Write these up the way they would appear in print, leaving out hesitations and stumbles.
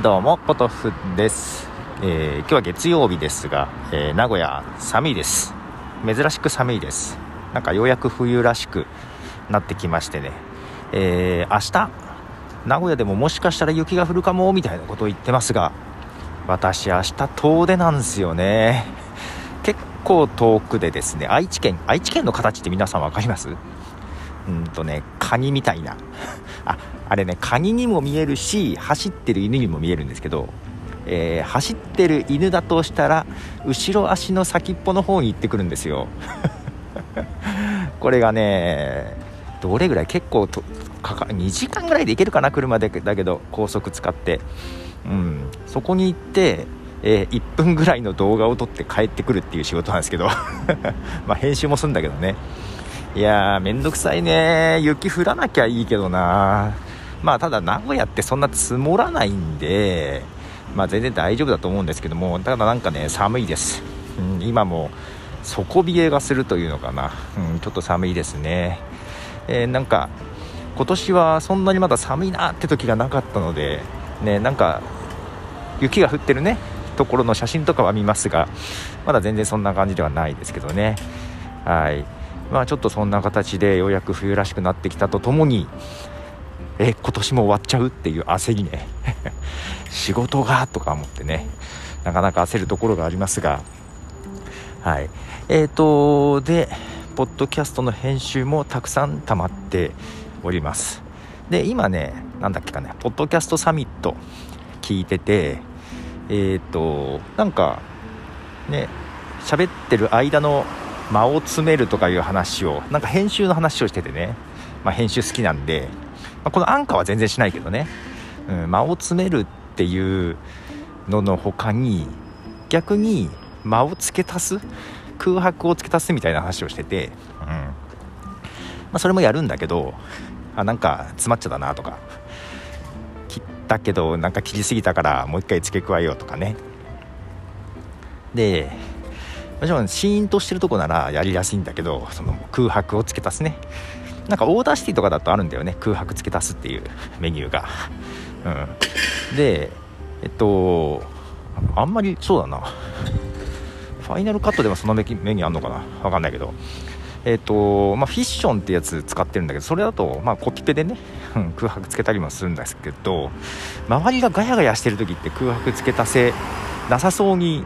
どうもことふです。今日は月曜日ですが、名古屋寒いです。珍しく寒いです。なんかようやく冬らしくなってきましてね、明日名古屋でももしかしたら雪が降るかもみたいなことを言ってますが、私明日遠出なんですよね。結構遠くでですね、愛知県の形って皆さん分かります？カニみたいなあれねカニにも見えるし走ってる犬にも見えるんですけど、走ってる犬だとしたら後ろ足の先っぽの方に行ってくるんですよ。これがねどれぐらい結構2時間ぐらいで行けるかな、車で。だけど高速使って、そこに行って、1分ぐらいの動画を撮って帰ってくるっていう仕事なんですけどまあ編集もするんだけどね。いやーめんどくさいね。雪降らなきゃいいけどな。まあただ名古屋ってそんな積もらないんで、まあ全然大丈夫だと思うんですけども、ただなんかね寒いです、今も底冷えがするというのかな、ちょっと寒いですね。なんか今年はそんなにまだ寒いなって時がなかったのでね、なんか雪が降ってるねところの写真とかは見ますが、まだ全然そんな感じではないですけどね。はい、まあ、ちょっとそんな形でようやく冬らしくなってきたとともに、今年も終わっちゃうっていう焦りね仕事がとか思ってね、なかなか焦るところがありますが、はい、でポッドキャストの編集もたくさん溜まっております。で今ねポッドキャストサミット聞いてて、なんかね喋ってる間の間を詰めるとかいう話を、なんか編集の話をしててね、まあ、編集好きなんで、まあ、このアンカーは全然しないけどね、間を詰めるっていうのの他に逆に間を付け足す、空白を付け足すみたいな話をしてて、それもやるんだけど、なんか詰まっちゃったなとか、切ったけどなんか切りすぎたからもう一回付け加えようとかね。でもちろんシーンとしてるとこならやりやすいんだけど、その空白を付け足すね。なんかオーダーシティとかだとあるんだよね、空白付け足すっていうメニューが、であんまりそうだなファイナルカットでもそのメニューあんのかな、分かんないけど、フィッションってやつ使ってるんだけど、それだと、コピペでね、空白付けたりもするんですけど、周りがガヤガヤしてる時って空白付け足せなさそうに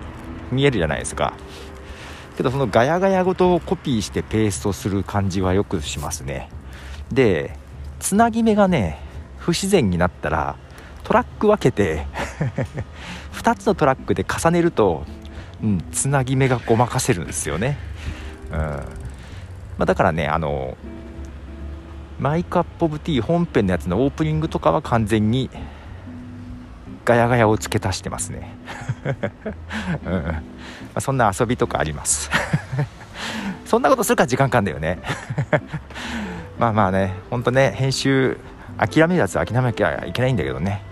見えるじゃないですか。けどそのガヤガヤごとをコピーしてペーストする感じはよくしますね。でつなぎ目がね不自然になったらトラック分けて2つのトラックで重ねると、つなぎ目がごまかせるんですよね。だからね、マイクアップオブティー本編のやつのオープニングとかは完全にガヤガヤを付け足してますねそんな遊びとかありますそんなことするから時間かかんだよねまあねほんとね、編集諦めるやつ諦めなきゃいけないんだけどね。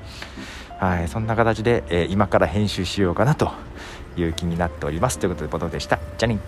はい、そんな形で、今から編集しようかなという気になっておりますということで、ポトフでした。じゃあね。